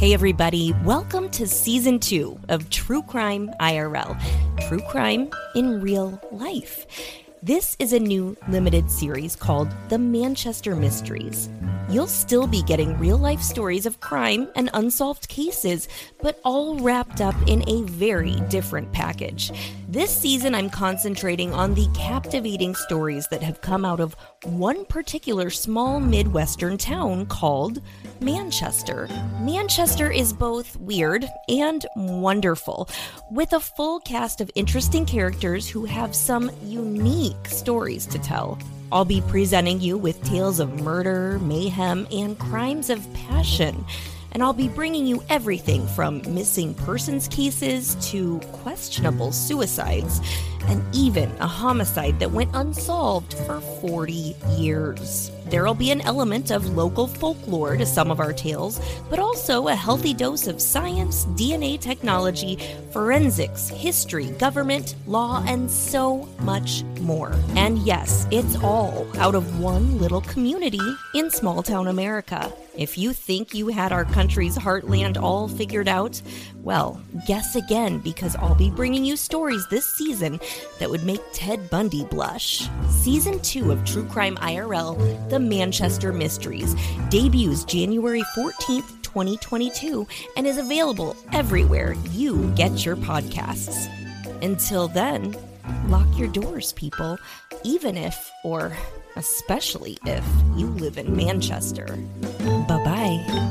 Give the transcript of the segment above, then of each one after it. Hey everybody, welcome to Season 2 of True Crime IRL, True Crime in Real Life. This is a new limited series called The Manchester Mysteries. You'll still be getting real-life stories of crime and unsolved cases, but all wrapped up in a very different package. This season, I'm concentrating on the captivating stories that have come out of one particular small Midwestern town called Manchester. Manchester is both weird and wonderful, with a full cast of interesting characters who have some unique stories to tell. I'll be presenting you with tales of murder, mayhem, and crimes of passion. And I'll be bringing you everything from missing persons cases to questionable suicides, and even a homicide that went unsolved for 40 years. There'll be an element of local folklore to some of our tales, but also a healthy dose of science, DNA technology, forensics, history, government, law, and so much more. And yes, it's all out of one little community in small-town America. If you think you had our country's heartland all figured out, well, guess again, because I'll be bringing you stories this season that would make Ted Bundy blush. Season 2 of True Crime IRL, The Manchester Mysteries, debuts January 14th, 2022, and is available everywhere you get your podcasts. Until then, lock your doors, people, even if, or especially if, you live in Manchester. Bye-bye.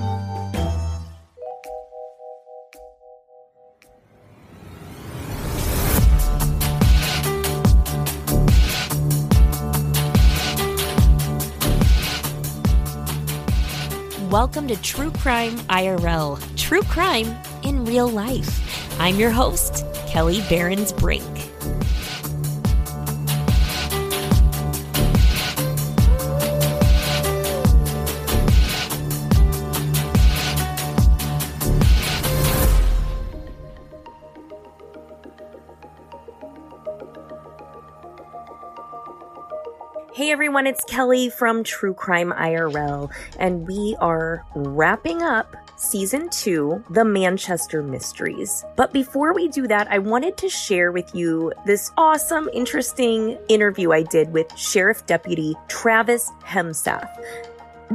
Welcome to True Crime IRL, True Crime in Real Life. I'm your host, Kelli Berens-Brink. Hey everyone, it's Kelli from True Crime IRL, and we are wrapping up Season 2, The Manchester Mysteries. But before we do that, I wanted to share with you this awesome, interesting interview I did with Sheriff Deputy Travis Hemsath.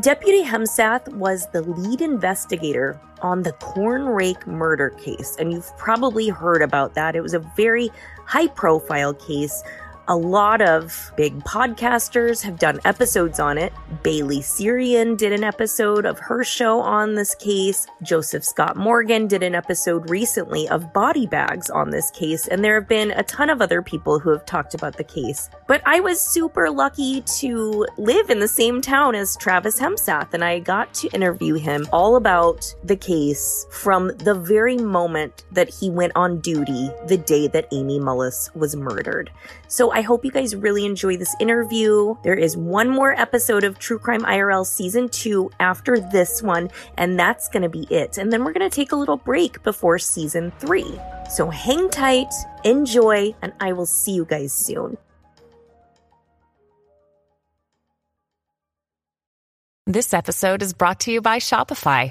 Deputy Hemsath was the lead investigator on the Corn Rake murder case, and you've probably heard about that. It was a very high-profile case. A lot of big podcasters have done episodes on it. Bailey Sarian did an episode of her show on this case. Joseph Scott Morgan did an episode recently of Body Bags on this case. And there have been a ton of other people who have talked about the case. But I was super lucky to live in the same town as Travis Hemsath, and I got to interview him all about the case from the very moment that he went on duty the day that Amy Mullis was murdered. So I hope you guys really enjoy this interview. There is one more episode of True Crime IRL Season 2 after this one, and that's going to be it. And then we're going to take a little break before Season 3. So hang tight, enjoy, and I will see you guys soon. This episode is brought to you by Shopify.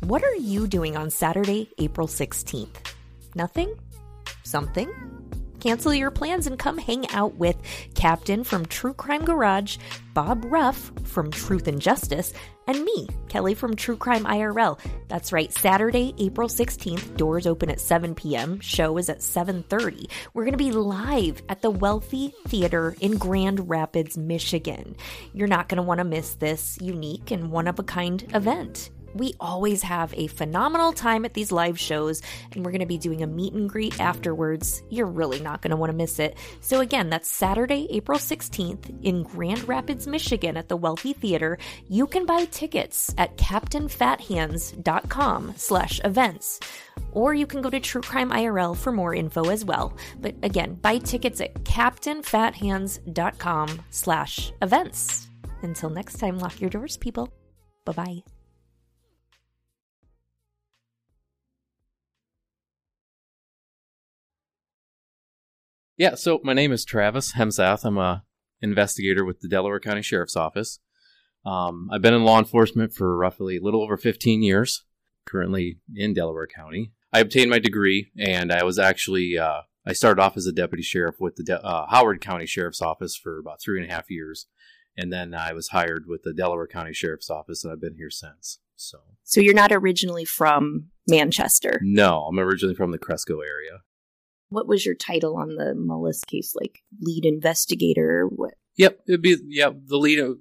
What are you doing on Saturday, April 16th? Nothing? Something? Cancel your plans and come hang out with Captain from True Crime Garage, Bob Ruff from Truth and Justice, and me, Kelli from True Crime IRL. That's right, Saturday, April 16th, doors open at 7 p.m., show is at 7:30. We're going to be live at the Wealthy Theater in Grand Rapids, Michigan. You're not going to want to miss this unique and one-of-a-kind event. we always have a phenomenal time at these live shows, and we're going to be doing a meet and greet afterwards. You're really not going to want to miss it. So again, that's Saturday, April 16th in Grand Rapids, Michigan at the Wealthy Theater. You can buy tickets at captainfathands.com/events. Or you can go to True Crime IRL for more info as well. But again, buy tickets at captainfathands.com/events. Until next time, lock your doors, people. Bye-bye. Yeah, so my name is Travis Hemsath. I'm an investigator with the Delaware County Sheriff's Office. I've been in law enforcement for roughly a little over 15 years, currently in Delaware County. I obtained my degree, and I was actually, I started off as a deputy sheriff with the Howard County Sheriff's Office for about 3.5 years. And then I was hired with the Delaware County Sheriff's Office, and I've been here since. So you're not originally from Manchester? No, I'm originally from the Cresco area. What was your title on the Mullis case? Like lead investigator? Or what? Yep, it'd be the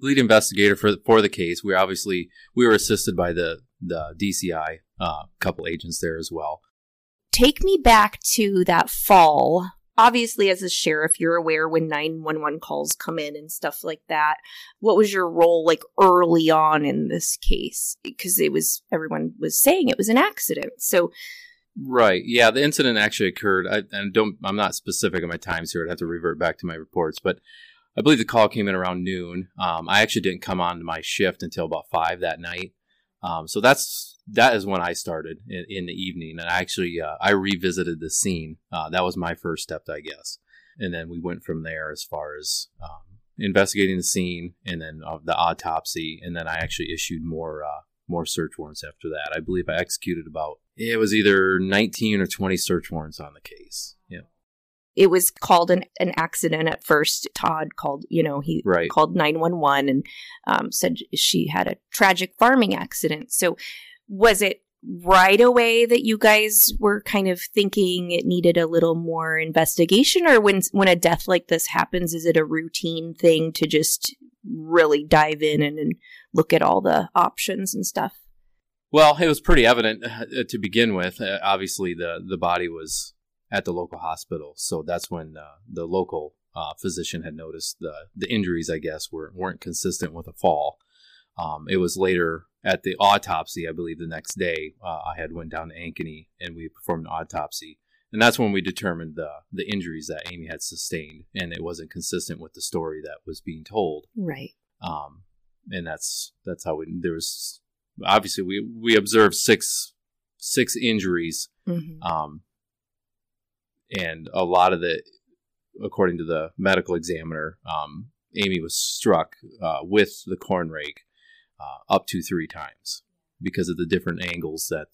lead investigator for the case. We were assisted by the DCI, couple agents there as well. Take me back to that fall. Obviously, as a sheriff, you're aware when 911 calls come in and stuff like that. What was your role like early on in this case? Because everyone was saying it was an accident. So, right, yeah, the incident actually occurred. I'm not specific on my times here. I'd have to revert back to my reports, but I believe the call came in around noon. I actually didn't come on to my shift until about 5 that night. So that is when I started in the evening, and actually I revisited the scene. That was my first step, I guess. And then we went from there as far as investigating the scene, and then the autopsy, and then I actually issued more search warrants after that. I believe I executed either 19 or 20 search warrants on the case. Yeah. It was called an accident at first. Todd called, called 911 and said she had a tragic farming accident. So was it right away that you guys were kind of thinking it needed a little more investigation? Or when a death like this happens, is it a routine thing to just really dive in and look at all the options and stuff? Well, it was pretty evident to begin with. Obviously, the body was at the local hospital. So that's when the local physician had noticed the injuries, I guess, weren't consistent with a fall. It was later at the autopsy, I believe the next day, I had went down to Ankeny and we performed an autopsy. And that's when we determined the injuries that Amy had sustained, and it wasn't consistent with the story that was being told. Right. And that's how we observed six injuries. Mm-hmm. And a lot of the, according to the medical examiner, Amy was struck with the corn rake up to 3 times because of the different angles that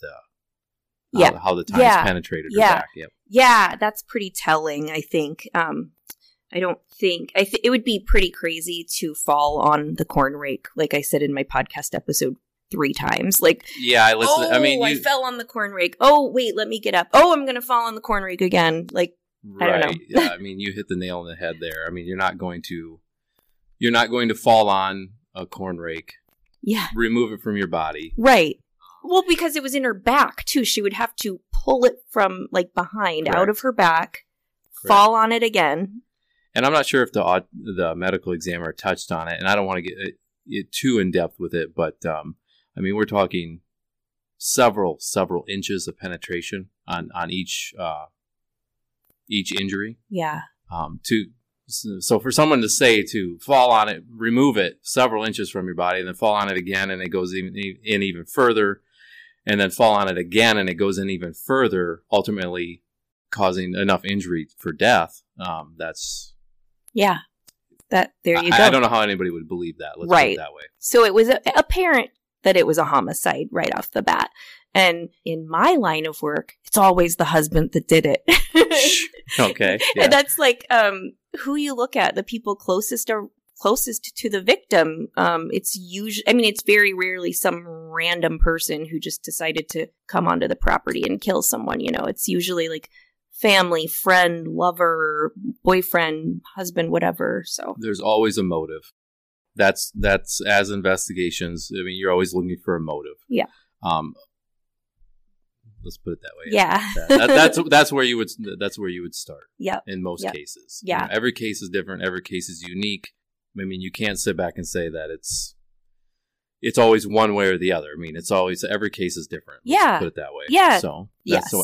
how the times penetrated her back. Yep. Yeah, that's pretty telling, I think. It would be pretty crazy to fall on the corn rake, like I said in my podcast episode, 3 times. Like, yeah, I listened. I fell on the corn rake. Oh, wait, let me get up. Oh, I'm going to fall on the corn rake again. Like, right. I don't know. Yeah, I mean, you hit the nail on the head there. I mean, you're not going to fall on a corn rake. Yeah. Remove it from your body. Right. Well, because it was in her back too. She would have to pull it from like behind. Correct. Out of her back. Correct. Fall on it again. And I'm not sure if the medical examiner touched on it, and I don't want to get too in depth with it, but I mean, we're talking several inches of penetration on each injury. Yeah. So for someone to say to fall on it, remove it several inches from your body, and then fall on it again, and it goes in even further, and then fall on it again, and it goes in even further, ultimately causing enough injury for death. That's. Yeah. That there you go. I don't know how anybody would believe that. Let's put it that way. So it was apparent that it was a homicide right off the bat. And in my line of work, it's always the husband that did it. Okay. Yeah. And that's like who you look at, the people closest to the victim. It's usually, it's very rarely some random person who just decided to come onto the property and kill someone. It's usually like family, friend, lover, boyfriend, husband, whatever. So there's always a motive. That's as investigations. I mean, you're always looking for a motive. Yeah. Let's put it that way. Yeah, that's where you would start. Yeah, in most cases. Yeah, you know, every case is different. Every case is unique. I mean, you can't sit back and say that it's always one way or the other. I mean, it's always every case is different. Let's put it that way. Yeah. So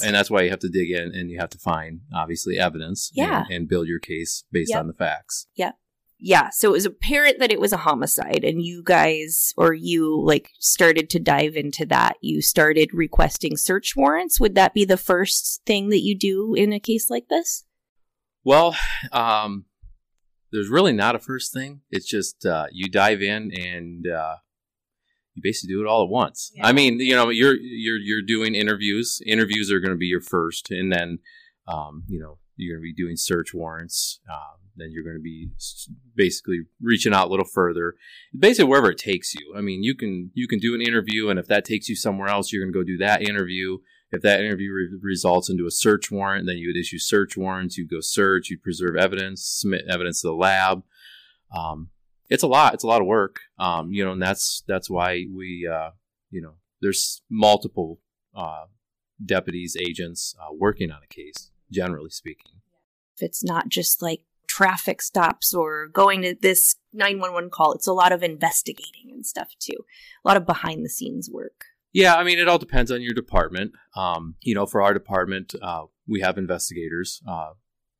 and that's why you have to dig in and you have to find obviously evidence. Yeah. And build your case based on the facts. Yeah. Yeah, so it was apparent that it was a homicide, and you guys, or you, like, started to dive into that. You started requesting search warrants. Would that be the first thing that you do in a case like this? Well, there's really not a first thing. It's just you dive in and you basically do it all at once. Yeah. I mean, you know, you're doing interviews. Interviews are going to be your first, and then, you know, you're going to be doing search warrants. Then you're going to be basically reaching out a little further, basically wherever it takes you. I mean, you can do an interview, and if that takes you somewhere else, you're going to go do that interview. If that interview results into a search warrant, then you would issue search warrants. You go search. You preserve evidence, submit evidence to the lab. It's a lot. It's a lot of work. You know, and that's why we, you know, there's multiple deputies, agents working on a case. Generally speaking, if it's not just like traffic stops or going to this 911 call. It's a lot of investigating and stuff too. A lot of behind the scenes work. Yeah. I mean, it all depends on your department. You know, for our department, we have investigators,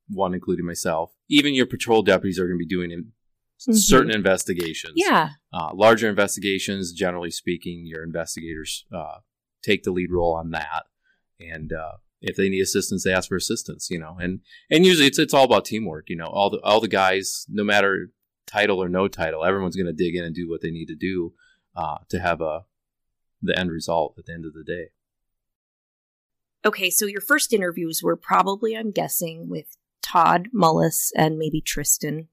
one including myself. Even your patrol deputies are going to be doing certain investigations. Yeah. Larger investigations, generally speaking, your investigators take the lead role on that. And if they need assistance, they ask for assistance, you know, and usually it's all about teamwork, you know, all the guys, no matter title or no title, everyone's going to dig in and do what they need to do to have the end result at the end of the day. Okay, so your first interviews were probably, I'm guessing, with Todd Mullis and maybe Tristan,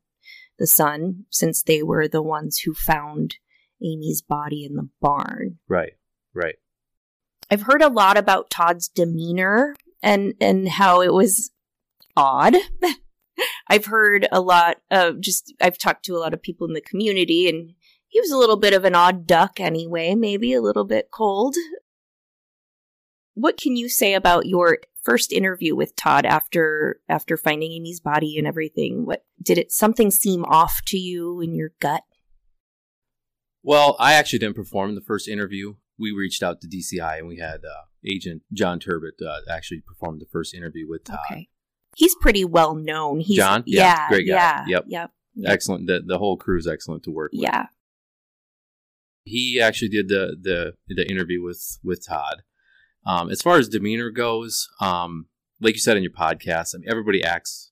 the son, since they were the ones who found Amy's body in the barn. Right. I've heard a lot about Todd's demeanor and how it was odd. I've heard a lot of I've talked to a lot of people in the community, and he was a little bit of an odd duck anyway, maybe a little bit cold. What can you say about your first interview with Todd after finding Amy's body and everything? What did something seem off to you in your gut? Well, I actually didn't perform the first interview. We reached out to DCI, and we had Agent John Turbitt actually perform the first interview with Todd. Okay. He's pretty well known. John? Yeah. Great guy. Yeah, yep. Excellent. The whole crew is excellent to work with. Yeah. He actually did the interview with Todd. As far as demeanor goes, like you said in your podcast, I mean, everybody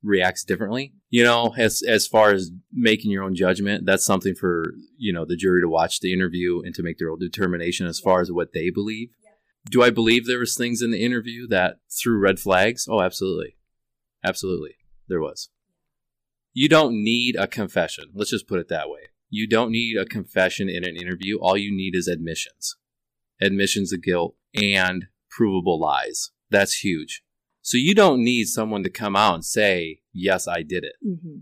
reacts differently. You know, as far as making your own judgment, that's something for, you know, the jury to watch the interview and to make their own determination as far as what they believe. Yeah. Do I believe there was things in the interview that threw red flags? Oh, absolutely. Absolutely. There was. You don't need a confession. Let's just put it that way. You don't need a confession in an interview. All you need is admissions. Admissions of guilt and provable lies. That's huge. So you don't need someone to come out and say, yes, I did it. Mm-hmm.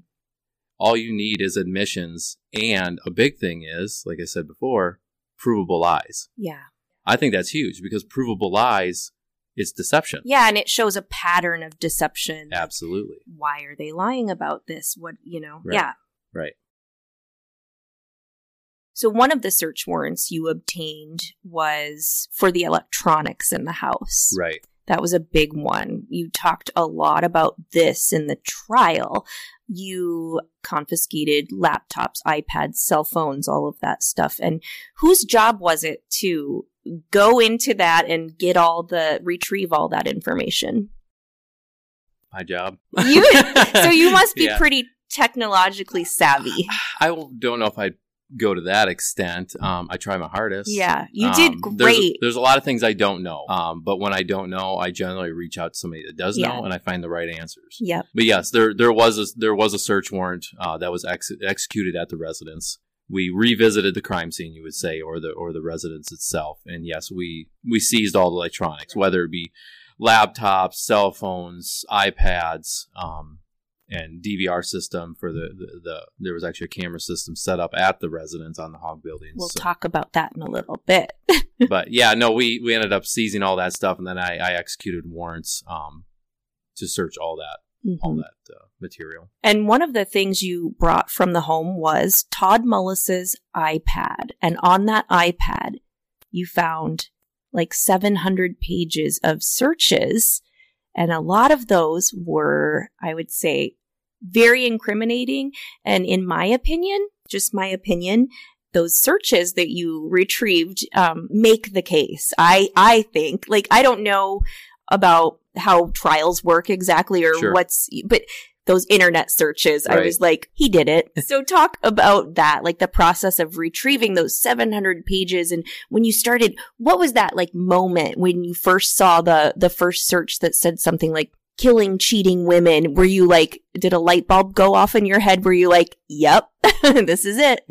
All you need is admissions. And a big thing is, like I said before, provable lies. Yeah. I think that's huge because provable lies is deception. Yeah. And it shows a pattern of deception. Absolutely. Why are they lying about this? What, you know? Right. Yeah. Right. So one of the search warrants you obtained was for the electronics in the house. Right. That was a big one. You talked a lot about this in the trial. You confiscated laptops, iPads, cell phones, all of that stuff. And whose job was it to go into that and retrieve all that information? My job. So you must be pretty technologically savvy. I don't know if I'd go to that extent. I try my hardest. Yeah, you did great. There's a lot of things I don't know. But when I don't know, I generally reach out to somebody that does know, and I find the right answers. Yeah. But yes, there was a search warrant that was executed at the residence. We revisited the crime scene, you would say, or the residence itself. And yes, we seized all the electronics, whether it be laptops, cell phones, iPads, and DVR system for the there was actually a camera system set up at the residence on the hog building. We'll talk about that in a little bit. But yeah, no, we ended up seizing all that stuff, and then I executed warrants to search all that. Mm-hmm. All that material. And one of the things you brought from the home was Todd Mullis's iPad. And on that iPad, you found like 700 pages of searches. And a lot of those were, I would say, very incriminating. And in my opinion, just my opinion, those searches that you retrieved make the case. I think, like, I don't know about how trials work exactly or sure. what's, but those internet searches, right. I was like, he did it. So talk about that, like the process of retrieving those 700 pages. And when you started, what was that like moment when you first saw the first search that said something like killing, cheating women? Were you like, did a light bulb go off in your head? Were you like, yep, this is it?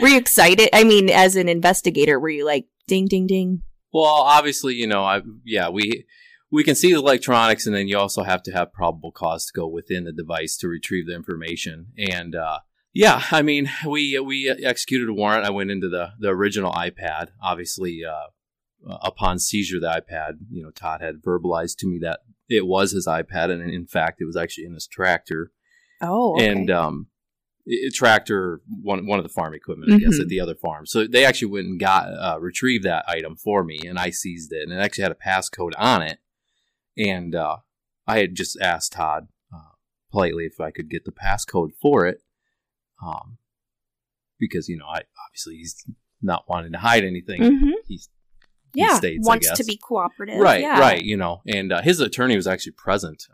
Were you excited? I mean, as an investigator, were you like, ding, ding, ding? Well, obviously, you know, we can see the electronics, and then you also have to have probable cause to go within the device to retrieve the information. And yeah, I mean, we executed a warrant. I went into the original iPad. Obviously, upon seizure of the iPad, you know, Todd had verbalized to me that it was his iPad, and in fact, it was actually in his tractor. Oh, okay. And tractor, one of the farm equipment, I guess, at the other farm. So they actually went and got retrieved that item for me, and I seized it, and it actually had a passcode on it. And I had just asked Todd politely if I could get the passcode for it, because, you know, I obviously he's not wanting to hide anything. Mm-hmm. He states, wants, I guess, to be cooperative, right? Yeah. Right, you know. And his attorney was actually present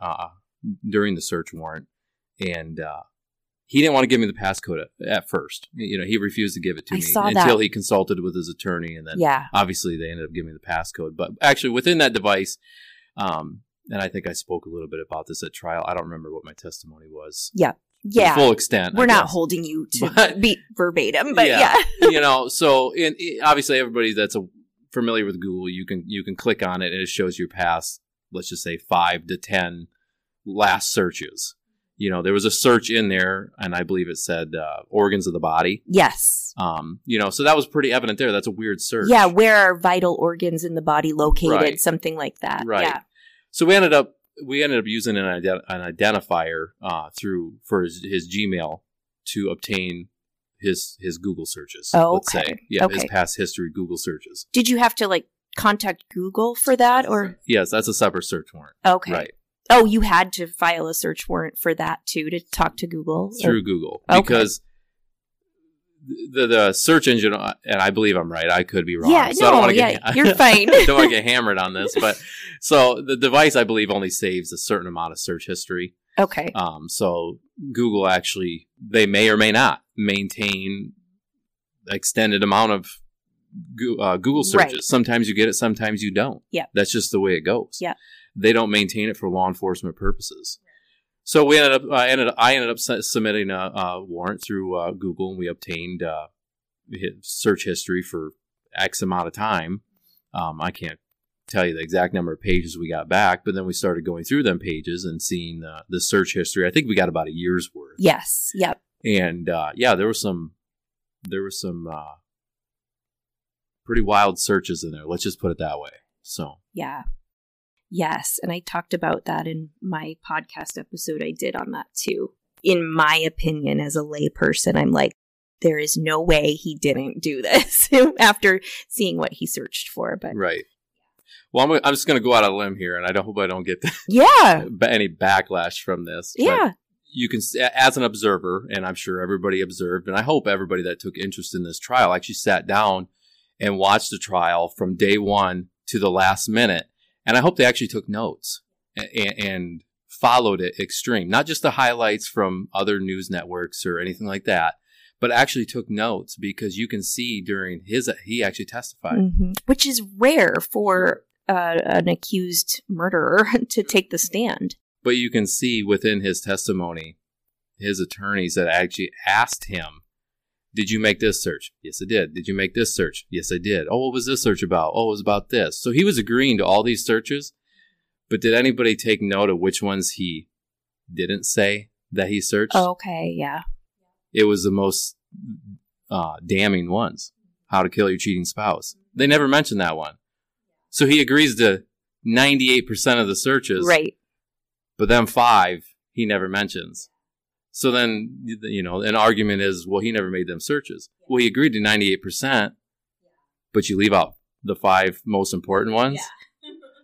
during the search warrant, and he didn't want to give me the passcode at first. You know, he refused to give it to me until he consulted with his attorney, and then obviously they ended up giving me the passcode. But actually, within that device. And I think I spoke a little bit about this at trial. I don't remember what my testimony was. Yeah. Yeah. To the full extent. We're not holding you to be verbatim, but yeah. You know, so obviously everybody that's familiar with Google, you can click on it and it shows your past, let's just say 5 to 10 last searches. You know, there was a search in there, and I believe it said organs of the body. Yes. You know, so that was pretty evident there. That's a weird search. Yeah, where are vital organs in the body located? Right. Something like that. Right. Yeah. So we ended up using an identifier for his Gmail to obtain his Google searches. Oh, okay. Let's say, yeah, okay. His past history Google searches. Did you have to like contact Google for that, or? Yes, that's a separate search warrant. Okay. Right. Oh, you had to file a search warrant for that, too, to talk to Google? Through Google. Okay. Because the search engine, and I believe I'm right. I could be wrong. Yeah, so no, I don't want to you're fine. I don't want to get hammered on this. But so the device, I believe, only saves a certain amount of search history. Okay. So Google actually, they may or may not maintain extended amount of Google searches. Right. Sometimes you get it, sometimes you don't. Yeah. That's just the way it goes. Yeah. They don't maintain it for law enforcement purposes. So we ended up, I ended up submitting a warrant through Google, and we obtained search history for X amount of time. I can't tell you the exact number of pages we got back, but then we started going through them pages and seeing the search history. I think we got about a year's worth. Yes. Yep. And there were some pretty wild searches in there. Let's just put it that way. So yeah. Yes, and I talked about that in my podcast episode I did on that too. In my opinion, as a layperson, I'm like, there is no way he didn't do this after seeing what he searched for. But right. Well, I'm just going to go out on a limb here, and I don't hope I don't get any backlash from this. Yeah. But you can, as an observer, and I'm sure everybody observed, and I hope everybody that took interest in this trial actually sat down and watched the trial from day one to the last minute. And I hope they actually took notes and followed it extreme. Not just the highlights from other news networks or anything like that, but actually took notes, because you can see during he actually testified. Mm-hmm. Which is rare for an accused murderer to take the stand. But you can see within his testimony, his attorneys that actually asked him, did you make this search? Yes, I did. Did you make this search? Yes, I did. Oh, what was this search about? Oh, it was about this. So he was agreeing to all these searches, but did anybody take note of which ones he didn't say that he searched. Oh, okay, yeah. It was the most damning ones. How to kill your cheating spouse. They never mentioned that one. So he agrees to 98% of the searches. Right. But then 5, he never mentions. So then, you know, an argument is, well, he never made them searches. Well, he agreed to 98%, but you leave out the 5 most important ones. Yeah.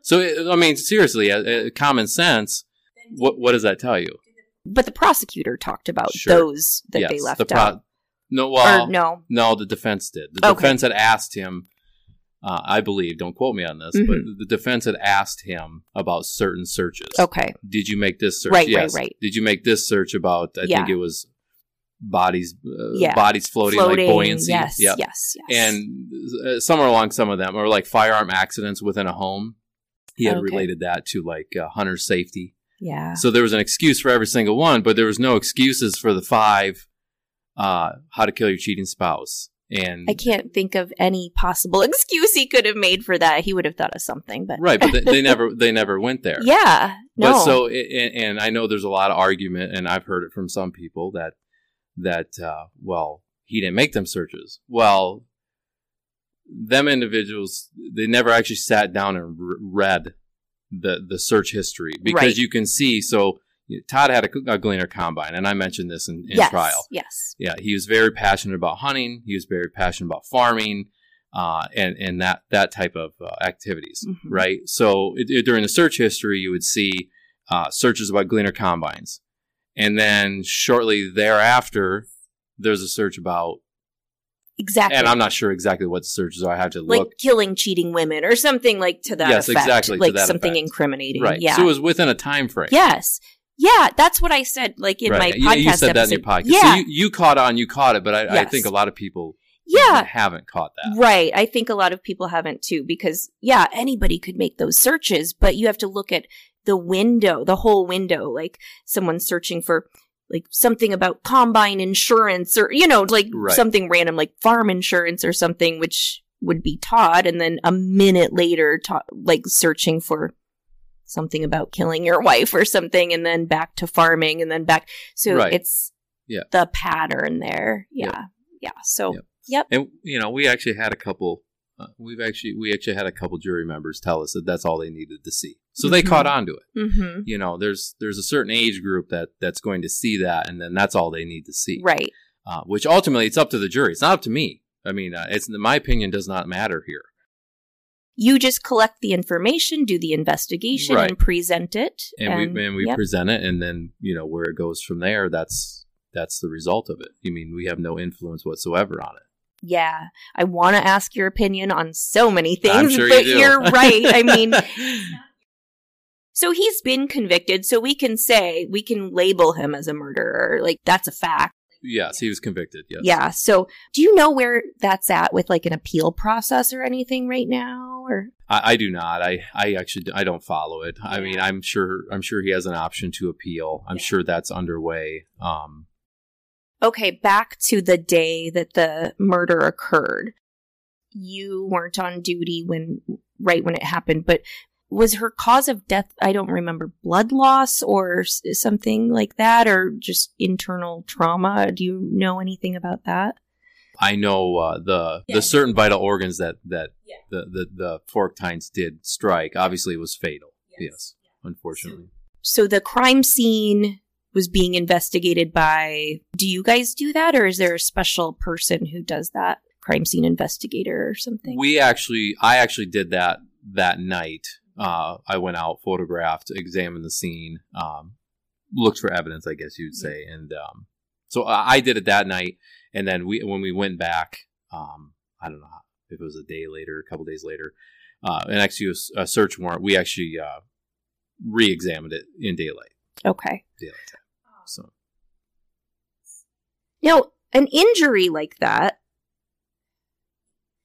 So, I mean, seriously, common sense, what does that tell you? But the prosecutor talked about those that they left out. No, well, no, the defense did. The defense had asked him, I believe, don't quote me on this, but the defense had asked him about certain searches. Okay. Did you make this search? Right, yes. Right. Did you make this search about, I think it was bodies floating, like buoyancy? Yes, yep. Yes. And somewhere along some of them, or like firearm accidents within a home, he had related that to like hunter safety. Yeah. So there was an excuse for every single one, but there was no excuses for the 5. How to kill your cheating spouse. And I can't think of any possible excuse he could have made for that. He would have thought of something, but right. But they never went there. Yeah. No. But so, and I know there's a lot of argument, and I've heard it from some people that well, he didn't make them searches. Well, them individuals, they never actually sat down and read the search history, because you can see so. Todd had a Gleaner combine, and I mentioned this in trial. Yes. Yeah, he was very passionate about hunting. He was very passionate about farming, and that type of activities, right? So during the search history, you would see searches about Gleaner combines, and then shortly thereafter, there's a search about and I'm not sure exactly what the searches are. I have to look. Like killing cheating women or something like to that effect. Yes, exactly. Like something incriminating. Right. Yeah. So it was within a time frame. Yes. Yeah, that's what I said, like in my podcast episode. You said that in your podcast. Yeah. So you caught on, you caught it, but I think a lot of people haven't caught that. Right. I think a lot of people haven't too, because, anybody could make those searches, but you have to look at the window, the whole window, like someone searching for like something about combine insurance or, like something random, like farm insurance or something, which would be Todd. And then a minute later, like searching for something about killing your wife or something, and then back to farming, and then back. So it's the pattern there. Yeah. So, And, we actually had a couple jury members tell us that that's all they needed to see. So they caught on to it. Mm-hmm. There's a certain age group that's going to see that, and then that's all they need to see. Right. Which ultimately, it's up to the jury. It's not up to me. I mean, my opinion does not matter here. You just collect the information, do the investigation, and present it. And we present it, and then, where it goes from there, that's the result of it. I mean, we have no influence whatsoever on it. Yeah. I want to ask your opinion on so many things, I'm sure but you do. You're right. I mean, so he's been convicted, so we can label him as a murderer. Like, that's a fact. Yes, he was convicted. Yes. Yeah. So, do you know where that's at with like an appeal process or anything right now? Or I do not. I don't follow it. Yeah. I mean, I'm sure he has an option to appeal. I'm sure that's underway. Okay, back to the day that the murder occurred. You weren't on duty when it happened, but was her cause of death, I don't remember, blood loss or something like that, or just internal trauma? Do you know anything about that? I know the certain vital organs that the forked tines did strike, obviously it was fatal. Yes, unfortunately. So the crime scene was being investigated by, do you guys do that, or is there a special person who does that, crime scene investigator or something? I actually did that night. I went out, photographed, examined the scene, looked for evidence, I guess you'd say. And so I did it that night. And then when we went back, I don't know if it was a day later, a couple days later, and actually a search warrant, we actually re-examined it in daylight. Okay. Daylight time. So. Now, an injury like that,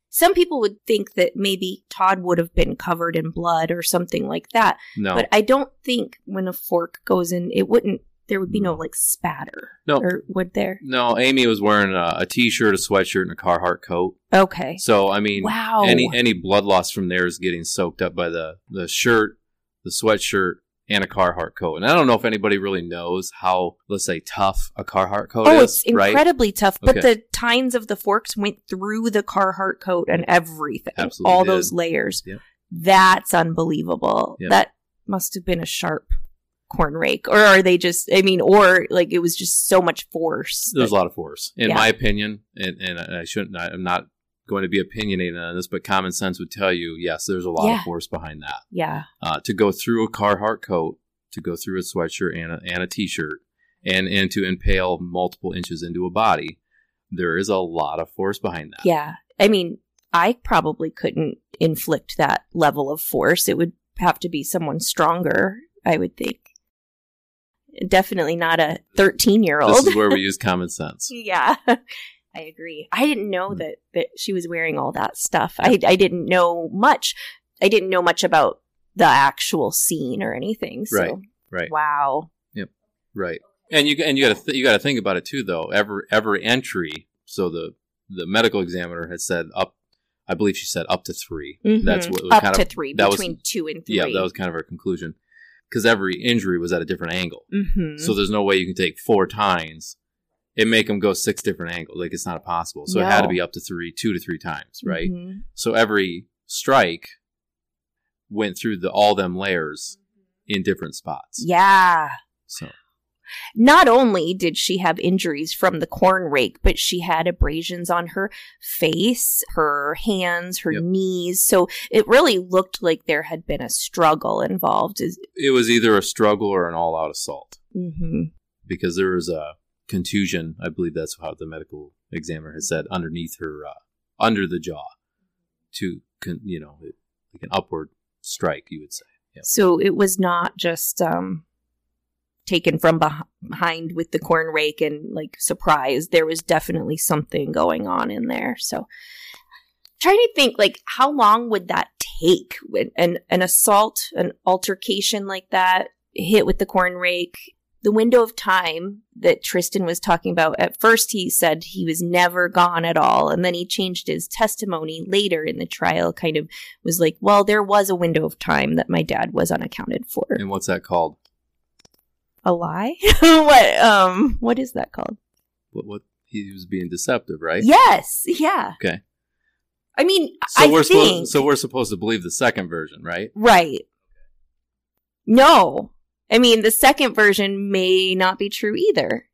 some people would think that maybe Todd would have been covered in blood or something like that. No. But I don't think when a fork goes in, there would be no like spatter. No. Or would there? No, Amy was wearing a t-shirt, a sweatshirt, and a Carhartt coat. Okay. So, I mean, any blood loss from there is getting soaked up by the shirt, the sweatshirt, and a Carhartt coat. And I don't know if anybody really knows how, let's say, tough a Carhartt coat is. Oh, it's incredibly tough. But the tines of the forks went through the Carhartt coat and everything. Absolutely all did. Those layers. Yep. That's unbelievable. Yep. That must have been a sharp corn rake. Or are they just, I mean, or like it was just so much force. There's a lot of force. In my opinion, and I shouldn't, I'm not going to be opinionated on this, but common sense would tell you, yes, there's a lot of force behind that. Yeah. To go through a Carhartt coat, to go through a sweatshirt and a t-shirt, and to impale multiple inches into a body, there is a lot of force behind that. Yeah. I mean, I probably couldn't inflict that level of force. It would have to be someone stronger, I would think. Definitely not a 13-year-old. This is where we use common sense. Yeah. I agree. I didn't know that she was wearing all that stuff. I didn't know much. I didn't know much about the actual scene or anything. So. Right. Wow. Yep. Right. And you got to think about it too, though. Every entry. So the medical examiner had said up. I believe she said up to 3. Mm-hmm. That's what was up kind to of, 3. That between was, 2 and 3. Yeah, that was kind of her conclusion. Because every injury was at a different angle. Mm-hmm. So there's no way you can take 4 tines. It make them go 6 different angles. Like, it's not possible. So it had to be up to 2 to 3 times, right? Mm-hmm. So every strike went through all them layers in different spots. Yeah. So not only did she have injuries from the corn rake, but she had abrasions on her face, her hands, her knees. So it really looked like there had been a struggle involved. It was either a struggle or an all-out assault. Mm-hmm. Because there was a contusion, I believe that's how the medical examiner has said, underneath her, under the jaw, to, like an upward strike, you would say. Yep. So it was not just taken from behind with the corn rake and like surprise. There was definitely something going on in there. So trying to think, like, how long would that take? An assault, an altercation like that, hit with the corn rake. The window of time that Tristan was talking about, at first he said he was never gone at all. And then he changed his testimony later in the trial, kind of was like, well, there was a window of time that my dad was unaccounted for. And what's that called? A lie? What is that called? What he was being deceptive, right? Yes. Yeah. Okay. I mean, we're supposed to believe the second version, right? Right. No. I mean, the second version may not be true either.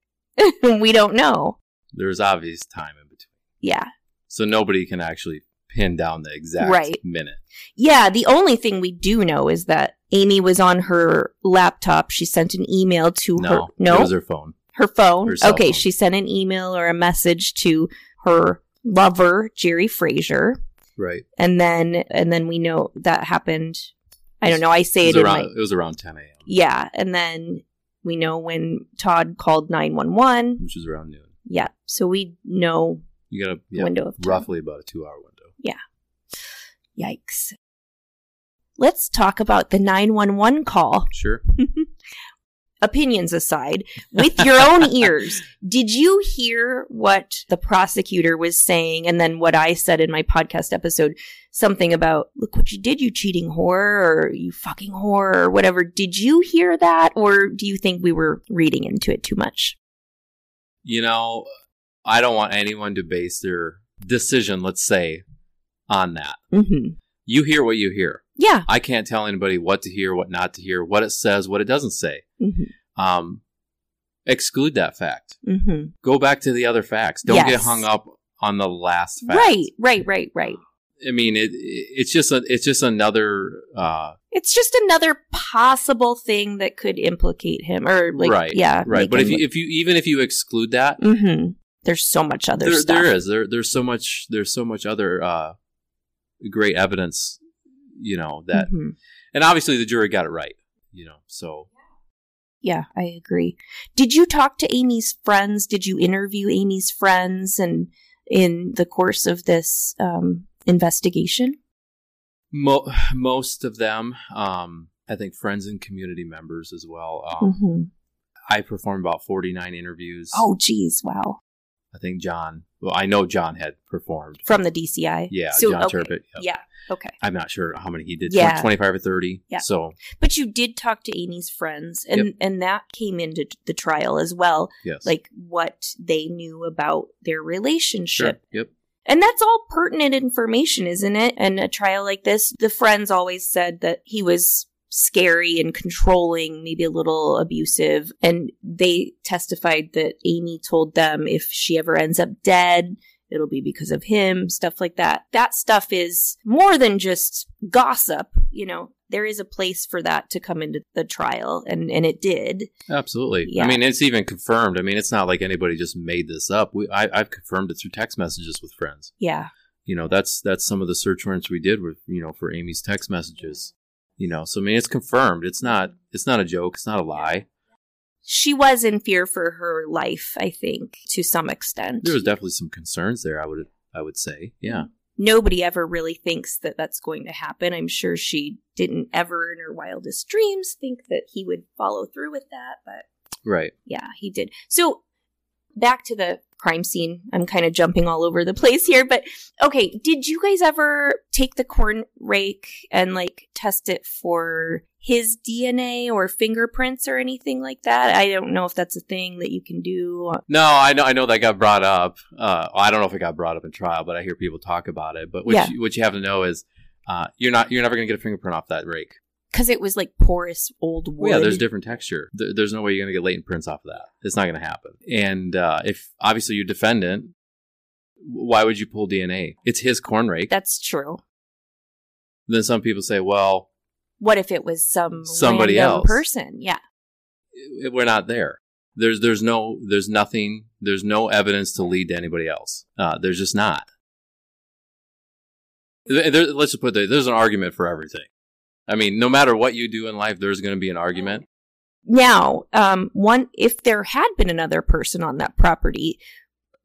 We don't know. There's obvious time in between. Yeah. So nobody can actually pin down the exact minute. Yeah. The only thing we do know is that Amy was on her laptop. She sent an email to her. No, it was her phone. Her phone. Her cell phone. She sent an email or a message to her lover, Jerry Frazier. Right. And then we know that happened. I don't know. I say it was around 10 a.m. Yeah. And then we know when Todd called 911. Which is around noon. Yeah. So we know you got a window of time. Roughly about a 2-hour window. Yeah. Yikes. Let's talk about the 911 call. Sure. Opinions aside, with your own ears, did you hear what the prosecutor was saying and then what I said in my podcast episode? Something about, look what you did, you cheating whore, or you fucking whore, or whatever. Did you hear that, or do you think we were reading into it too much? You know, I don't want anyone to base their decision, let's say, on that. Mm-hmm. You hear what you hear. Yeah. I can't tell anybody what to hear, what not to hear, what it says, what it doesn't say. Mm-hmm. Exclude that fact. Mm-hmm. Go back to the other facts. Don't get hung up on the last fact. Right. I mean, it's just another possible thing that could implicate him, or like, right. But if you exclude that, mm-hmm. there's so much other stuff. There's so much other great evidence, that, mm-hmm. and obviously the jury got it right, so. Yeah, I agree. Did you talk to Amy's friends? Did you interview Amy's friends, and in the course of this investigation? Most of them, I think friends and community members as well. Mm-hmm. I performed about 49 interviews. Oh, geez. Wow. I think John, well, I know John had performed. From the DCI? Yeah, so, John Turbitt. Yep. Yeah, okay. I'm not sure how many he did, yeah. 25 or 30. Yeah. So. But you did talk to Amy's friends, and, yep. and that came into the trial as well. Yes. Like what they knew about their relationship. Sure. Yep. And that's all pertinent information, isn't it? And a trial like this, the friends always said that he was scary and controlling, maybe a little abusive. And they testified that Amy told them if she ever ends up dead, it'll be because of him, stuff like that. That stuff is more than just gossip, you know. There is a place for that to come into the trial, and it did. Absolutely. Yeah. I mean, it's even confirmed. I mean, it's not like anybody just made this up. I've confirmed it through text messages with friends. Yeah. You know, that's some of the search warrants we did with, you know, for Amy's text messages. You know, so I mean, it's confirmed. It's not a joke. It's not a lie. She was in fear for her life, I think, to some extent. There was definitely some concerns there, I would say. Yeah. Nobody ever really thinks that that's going to happen. I'm sure she didn't ever in her wildest dreams think that he would follow through with that. But right. Yeah, he did. So back to the crime scene. I'm kind of jumping all over the place here. But okay, did you guys ever take the corn rake and like test it for his DNA or fingerprints or anything like that? I don't know if that's a thing that you can do. No, I know that got brought up. I don't know if it got brought up in trial, but I hear people talk about it. But what you have to know is you're never going to get a fingerprint off that rake. Because it was like porous old wood. Yeah, there's different texture. There's no way you're going to get latent prints off of that. It's not going to happen. And if obviously you're defendant, why would you pull DNA? It's his corn rake. That's true. Then some people say, well, what if it was somebody else person? Yeah. We're not there. There's nothing. There's no evidence to lead to anybody else. There's just not. Let's just put it there. There's an argument for everything. I mean, no matter what you do in life, there's going to be an argument. Now, if there had been another person on that property,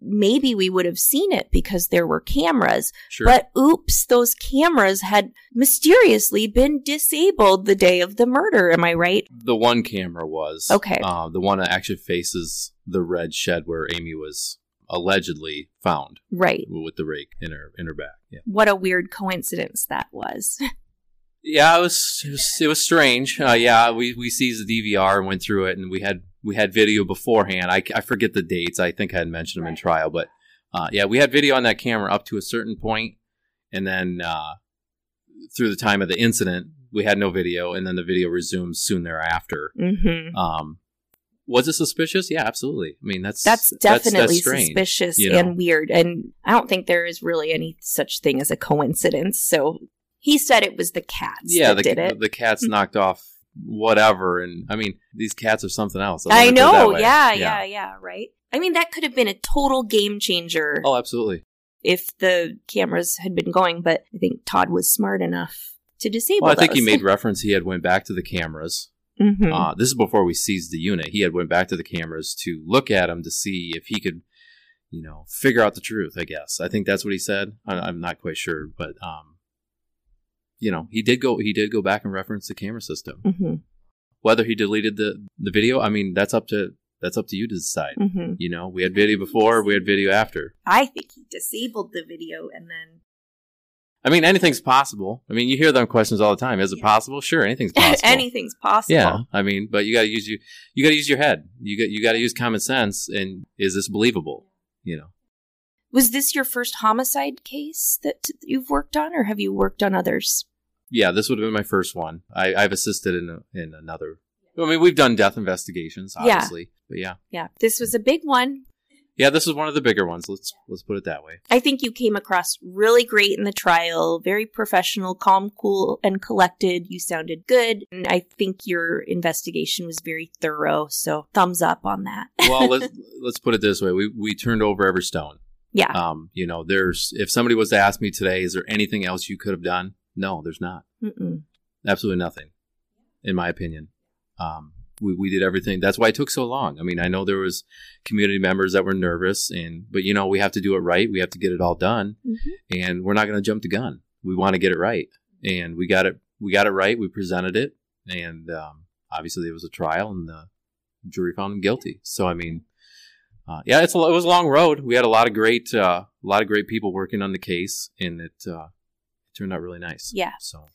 maybe we would have seen it because there were cameras. Sure. But oops, those cameras had mysteriously been disabled the day of the murder. Am I right? The one camera was. Okay. The one that actually faces the red shed where Amy was allegedly found. Right. With the rake in her back. Yeah. What a weird coincidence that was. Yeah, it was strange. Yeah, we seized the DVR and went through it, and we had video beforehand. I forget the dates. I think I had mentioned them in trial, but yeah, we had video on that camera up to a certain point, and then through the time of the incident, we had no video, and then the video resumed soon thereafter. Mm-hmm. Was it suspicious? Yeah, absolutely. I mean, that's definitely strange, suspicious, you know? And weird, and I don't think there is really any such thing as a coincidence. So. He said it was the cats that did it. The cats knocked off whatever. And, I mean, these cats are something else. I know. Yeah, right? I mean, that could have been a total game changer. Oh, absolutely. If the cameras had been going. But I think Todd was smart enough to disable those. Well, I think he made reference. He had went back to the cameras. Mm-hmm. This is before we seized the unit. He had went back to the cameras to look at them to see if he could, you know, figure out the truth, I guess. I think that's what he said. I'm not quite sure, but... you know, he did go back and reference the camera system. Mm-hmm. Whether he deleted the video, I mean, that's up to you to decide. Mm-hmm. You know, we had video before, we had video after. I think he disabled the video and then. I mean, anything's possible. I mean, you hear them questions all the time. Is it possible? Sure, anything's possible. Anything's possible. Yeah, I mean, but you got to use your head. You got to use common sense. And is this believable? You know. Was this your first homicide case that you've worked on, or have you worked on others? Yeah, this would have been my first one. I've assisted in another. I mean, we've done death investigations, obviously. Yeah. But yeah. Yeah. This was a big one. Yeah, this was one of the bigger ones. Let's put it that way. I think you came across really great in the trial. Very professional, calm, cool, and collected. You sounded good. And I think your investigation was very thorough. So thumbs up on that. Well, let's put it this way. We turned over every stone. Yeah. You know, if somebody was to ask me today, is there anything else you could have done? No, there's not. Mm-mm. Absolutely nothing, in my opinion. We did everything. That's why it took so long. I mean, I know there was community members that were nervous, but, you know, we have to do it right. We have to get it all done, mm-hmm. and we're not going to jump the gun. We want to get it right, and we got it right. We presented it, and obviously there was a trial, and the jury found him guilty. So, I mean, Yeah, it was a long road. We had a lot of great people working on the case, and it turned out really nice. Yeah. So,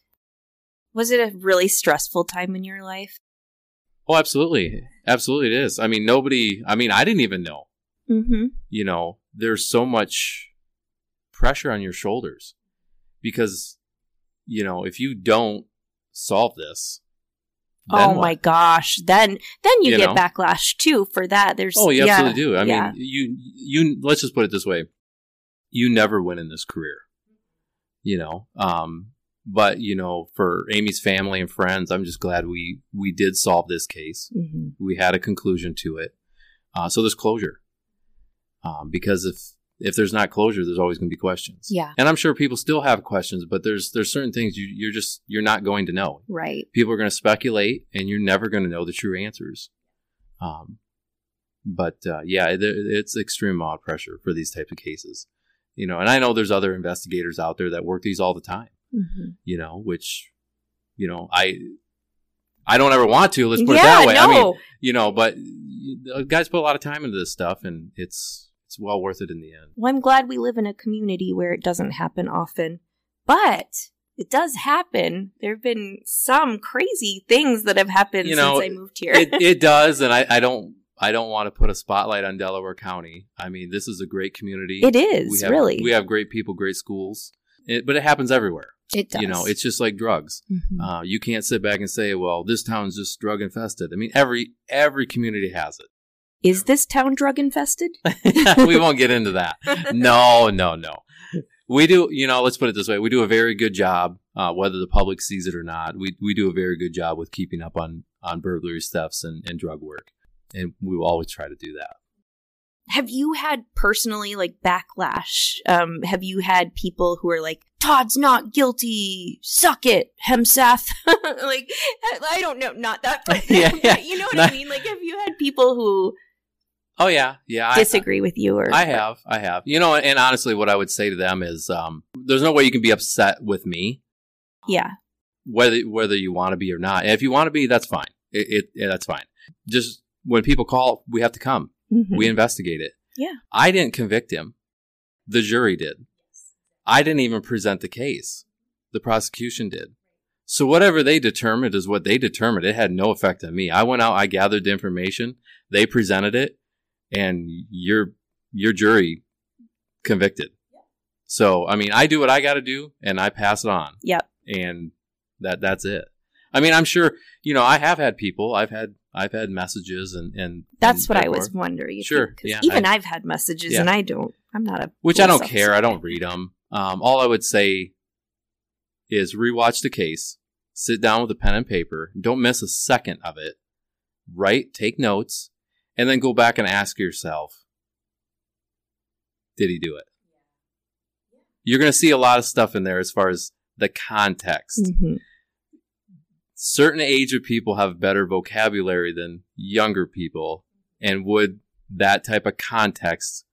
was it a really stressful time in your life? Oh, absolutely. Absolutely it is. I mean, I didn't even know. Mm-hmm. You know, there's so much pressure on your shoulders because, you know, if you don't solve this, then gosh, then you get backlash too for that. There's you absolutely do. I mean, you let's just put it this way: you never win in this career, you know. But you know, for Amy's family and friends, I'm just glad we did solve this case. Mm-hmm. We had a conclusion to it, so there's closure. Because if there's not closure, there's always going to be questions. Yeah, and I'm sure people still have questions, but there's certain things you're not going to know. Right. People are going to speculate, and you're never going to know the true answers. It's extreme amount of pressure for these types of cases, you know. And I know there's other investigators out there that work these all the time. Mm-hmm. You know, which, you know, I don't ever want to. Let's put it that way. No. I mean, you know, but guys put a lot of time into this stuff, and it's well worth it in the end. Well, I'm glad we live in a community where it doesn't happen often, but it does happen. There have been some crazy things that have happened since I moved here. It does, and I don't want to put a spotlight on Delaware County. I mean, this is a great community. It is, we have great people, great schools, but it happens everywhere. It does. You know, it's just like drugs. Mm-hmm. You can't sit back and say, well, this town's just drug infested. I mean, every community has it. Is this town drug infested? We won't get into that. No. We do, you know, let's put it this way. We do a very good job, whether the public sees it or not. We do a very good job with keeping up on burglary, thefts, and drug work. And we will always try to do that. Have you had personally, like, backlash? Have you had people who are like, Todd's not guilty, suck it, Hemsath? Like, I don't know, not that, but you know what I mean? Like, have you had people who disagree with you? Or I have. You know, and honestly, what I would say to them is there's no way you can be upset with me. Yeah. Whether you want to be or not. And if you want to be, that's fine. That's fine. Just when people call, we have to come. Mm-hmm. We investigate it. Yeah. I didn't convict him. The jury did. I didn't even present the case. The prosecution did. So whatever they determined is what they determined. It had no effect on me. I went out, I gathered the information, they presented it, and your jury convicted. So, I mean, I do what I got to do, and I pass it on. Yep. And that's it. I mean, I'm sure, you know, I have had people, I've had messages and that's what I was wondering. Sure. Yeah. Even I've had messages and I don't care. I don't read them. All I would say is rewatch the case, sit down with a pen and paper, don't miss a second of it, write, take notes, and then go back and ask yourself, did he do it? You're going to see a lot of stuff in there as far as the context. Mm-hmm. Certain age of people have better vocabulary than younger people, and would that type of context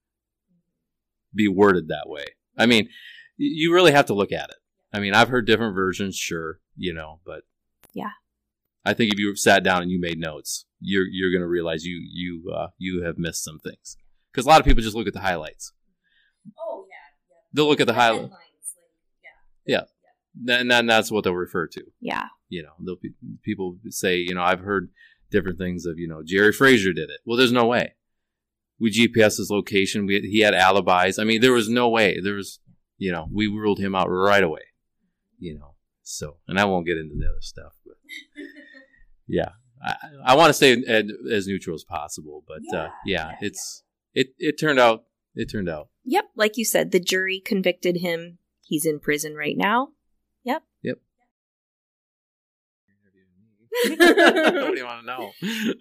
be worded that way? I mean, you really have to look at it. I mean, I've heard different versions, sure, you know, but yeah, I think if you sat down and you made notes, you're going to realize you have missed some things, because a lot of people just look at the highlights. Oh yeah, they'll look at the highlights. Yeah, and then that's what they'll refer to. Yeah. You know, people say, you know, I've heard different things of, you know, Jerry Frazier did it. Well, there's no way. We GPS his location. He had alibis. I mean, there was no way. There was, you know, we ruled him out right away, you know. So, and I won't get into the other stuff. But yeah, I want to stay as neutral as possible. But It turned out. Yep. Like you said, the jury convicted him. He's in prison right now. Yep. What do you want to know?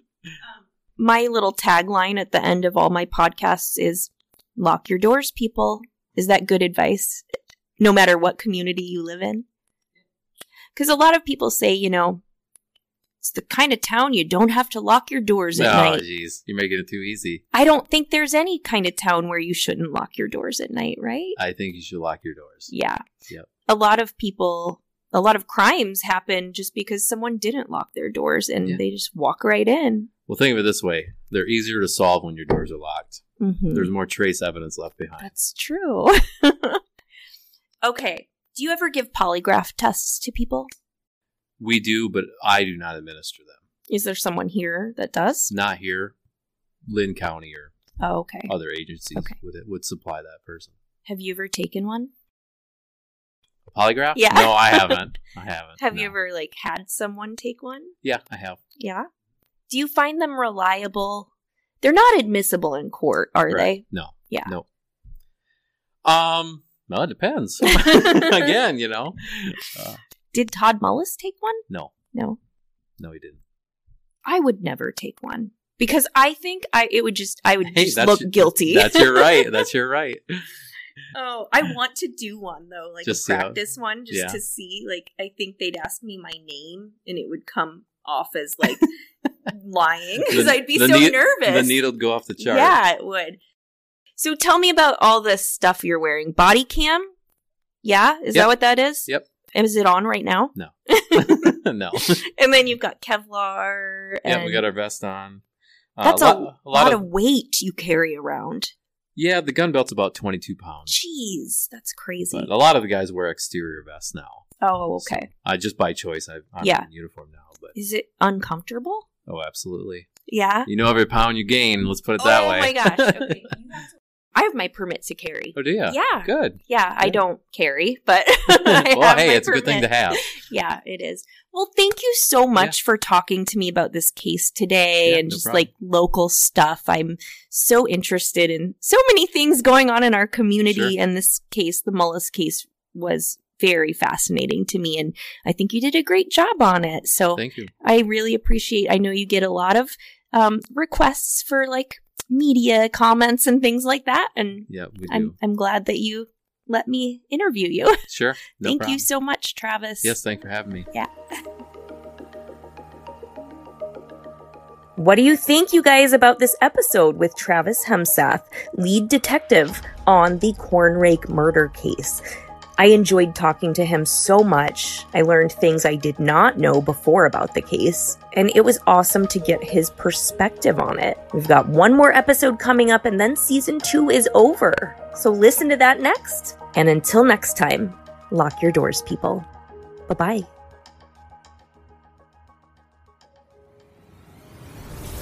My little tagline at the end of all my podcasts is lock your doors, people. Is that good advice? No matter what community you live in? Because a lot of people say, you know, it's the kind of town you don't have to lock your doors at night. Oh, geez. You're making it too easy. I don't think there's any kind of town where you shouldn't lock your doors at night, right? I think you should lock your doors. Yeah. Yep. A lot of crimes happen just because someone didn't lock their doors and they just walk right in. Well, think of it this way. They're easier to solve when your doors are locked. Mm-hmm. There's more trace evidence left behind. That's true. Okay. Do you ever give polygraph tests to people? We do, but I do not administer them. Is there someone here that does? Not here. Lynn County or other agencies would supply that person. Have you ever taken one? A polygraph? Yeah. No, I haven't. Have you ever had someone take one? Yeah, I have. Yeah? Do you find them reliable? They're not admissible in court, are they? No. Yeah. No. Well, it depends. Again, Did Todd Mullis take one? No. No? No, he didn't. I would never take one. Because I think I would just look guilty. That's your right. Oh, I want to do one though, practice one to see. I think they'd ask me my name, and it would come off as lying because I'd be so nervous. The needle'd go off the chart. Yeah, it would. So tell me about all this stuff you're wearing. Body cam? Yeah, is that what that is? Yep. Is it on right now? No. No. And then you've got Kevlar. Yeah, we got our vest on. That's a lot of weight you carry around. Yeah, the gun belt's about 22 pounds. Jeez, that's crazy. But a lot of the guys wear exterior vests now. Oh, okay. So, just by choice. I'm in uniform now. But is it uncomfortable? Oh, absolutely. Yeah? You know every pound you gain. Let's put it that way. Oh, my gosh. Okay. I have my permit to carry. Oh, do you? Yeah. Good. Yeah, I don't carry, but it's a good thing to have. Yeah, it is. Well, thank you so much for talking to me about this case today and local stuff. I'm so interested in so many things going on in our community. Sure. And this case, the Mullis case, was very fascinating to me. And I think you did a great job on it. So thank you. I really appreciate I know you get a lot of requests for media comments and things like that. And I'm glad that you let me interview you. Sure. No thank problem. You so much, Travis. Yes, thanks for having me. Yeah. What do you think, you guys, about this episode with Travis Hemsath, lead detective on the Corn Rake murder case? I enjoyed talking to him so much. I learned things I did not know before about the case, and it was awesome to get his perspective on it. We've got one more episode coming up, and then season 2 is over. So listen to that next. And until next time, lock your doors, people. Bye-bye.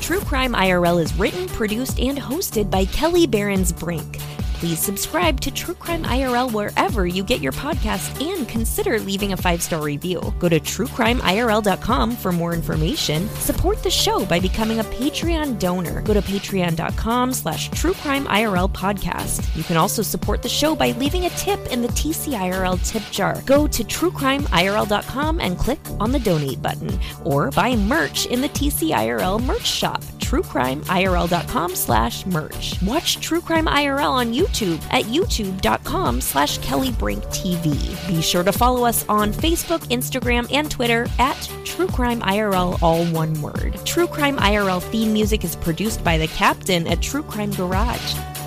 True Crime IRL is written, produced, and hosted by Kelli Berens-Brink. Please subscribe to True Crime IRL wherever you get your podcasts and consider leaving a 5-star review. Go to truecrimeirl.com for more information. Support the show by becoming a Patreon donor. Go to patreon.com/truecrimeirlpodcast. You can also support the show by leaving a tip in the TCIRL tip jar. Go to truecrimeirl.com and click on the donate button, or buy merch in the TCIRL merch shop. truecrimeirl.com/merch. Watch True Crime IRL on YouTube at youtube.com/KelliBrinkTV. Be sure to follow us on Facebook, Instagram, and Twitter at True Crime IRL, all one word. True Crime IRL theme music is produced by the Captain at True Crime Garage.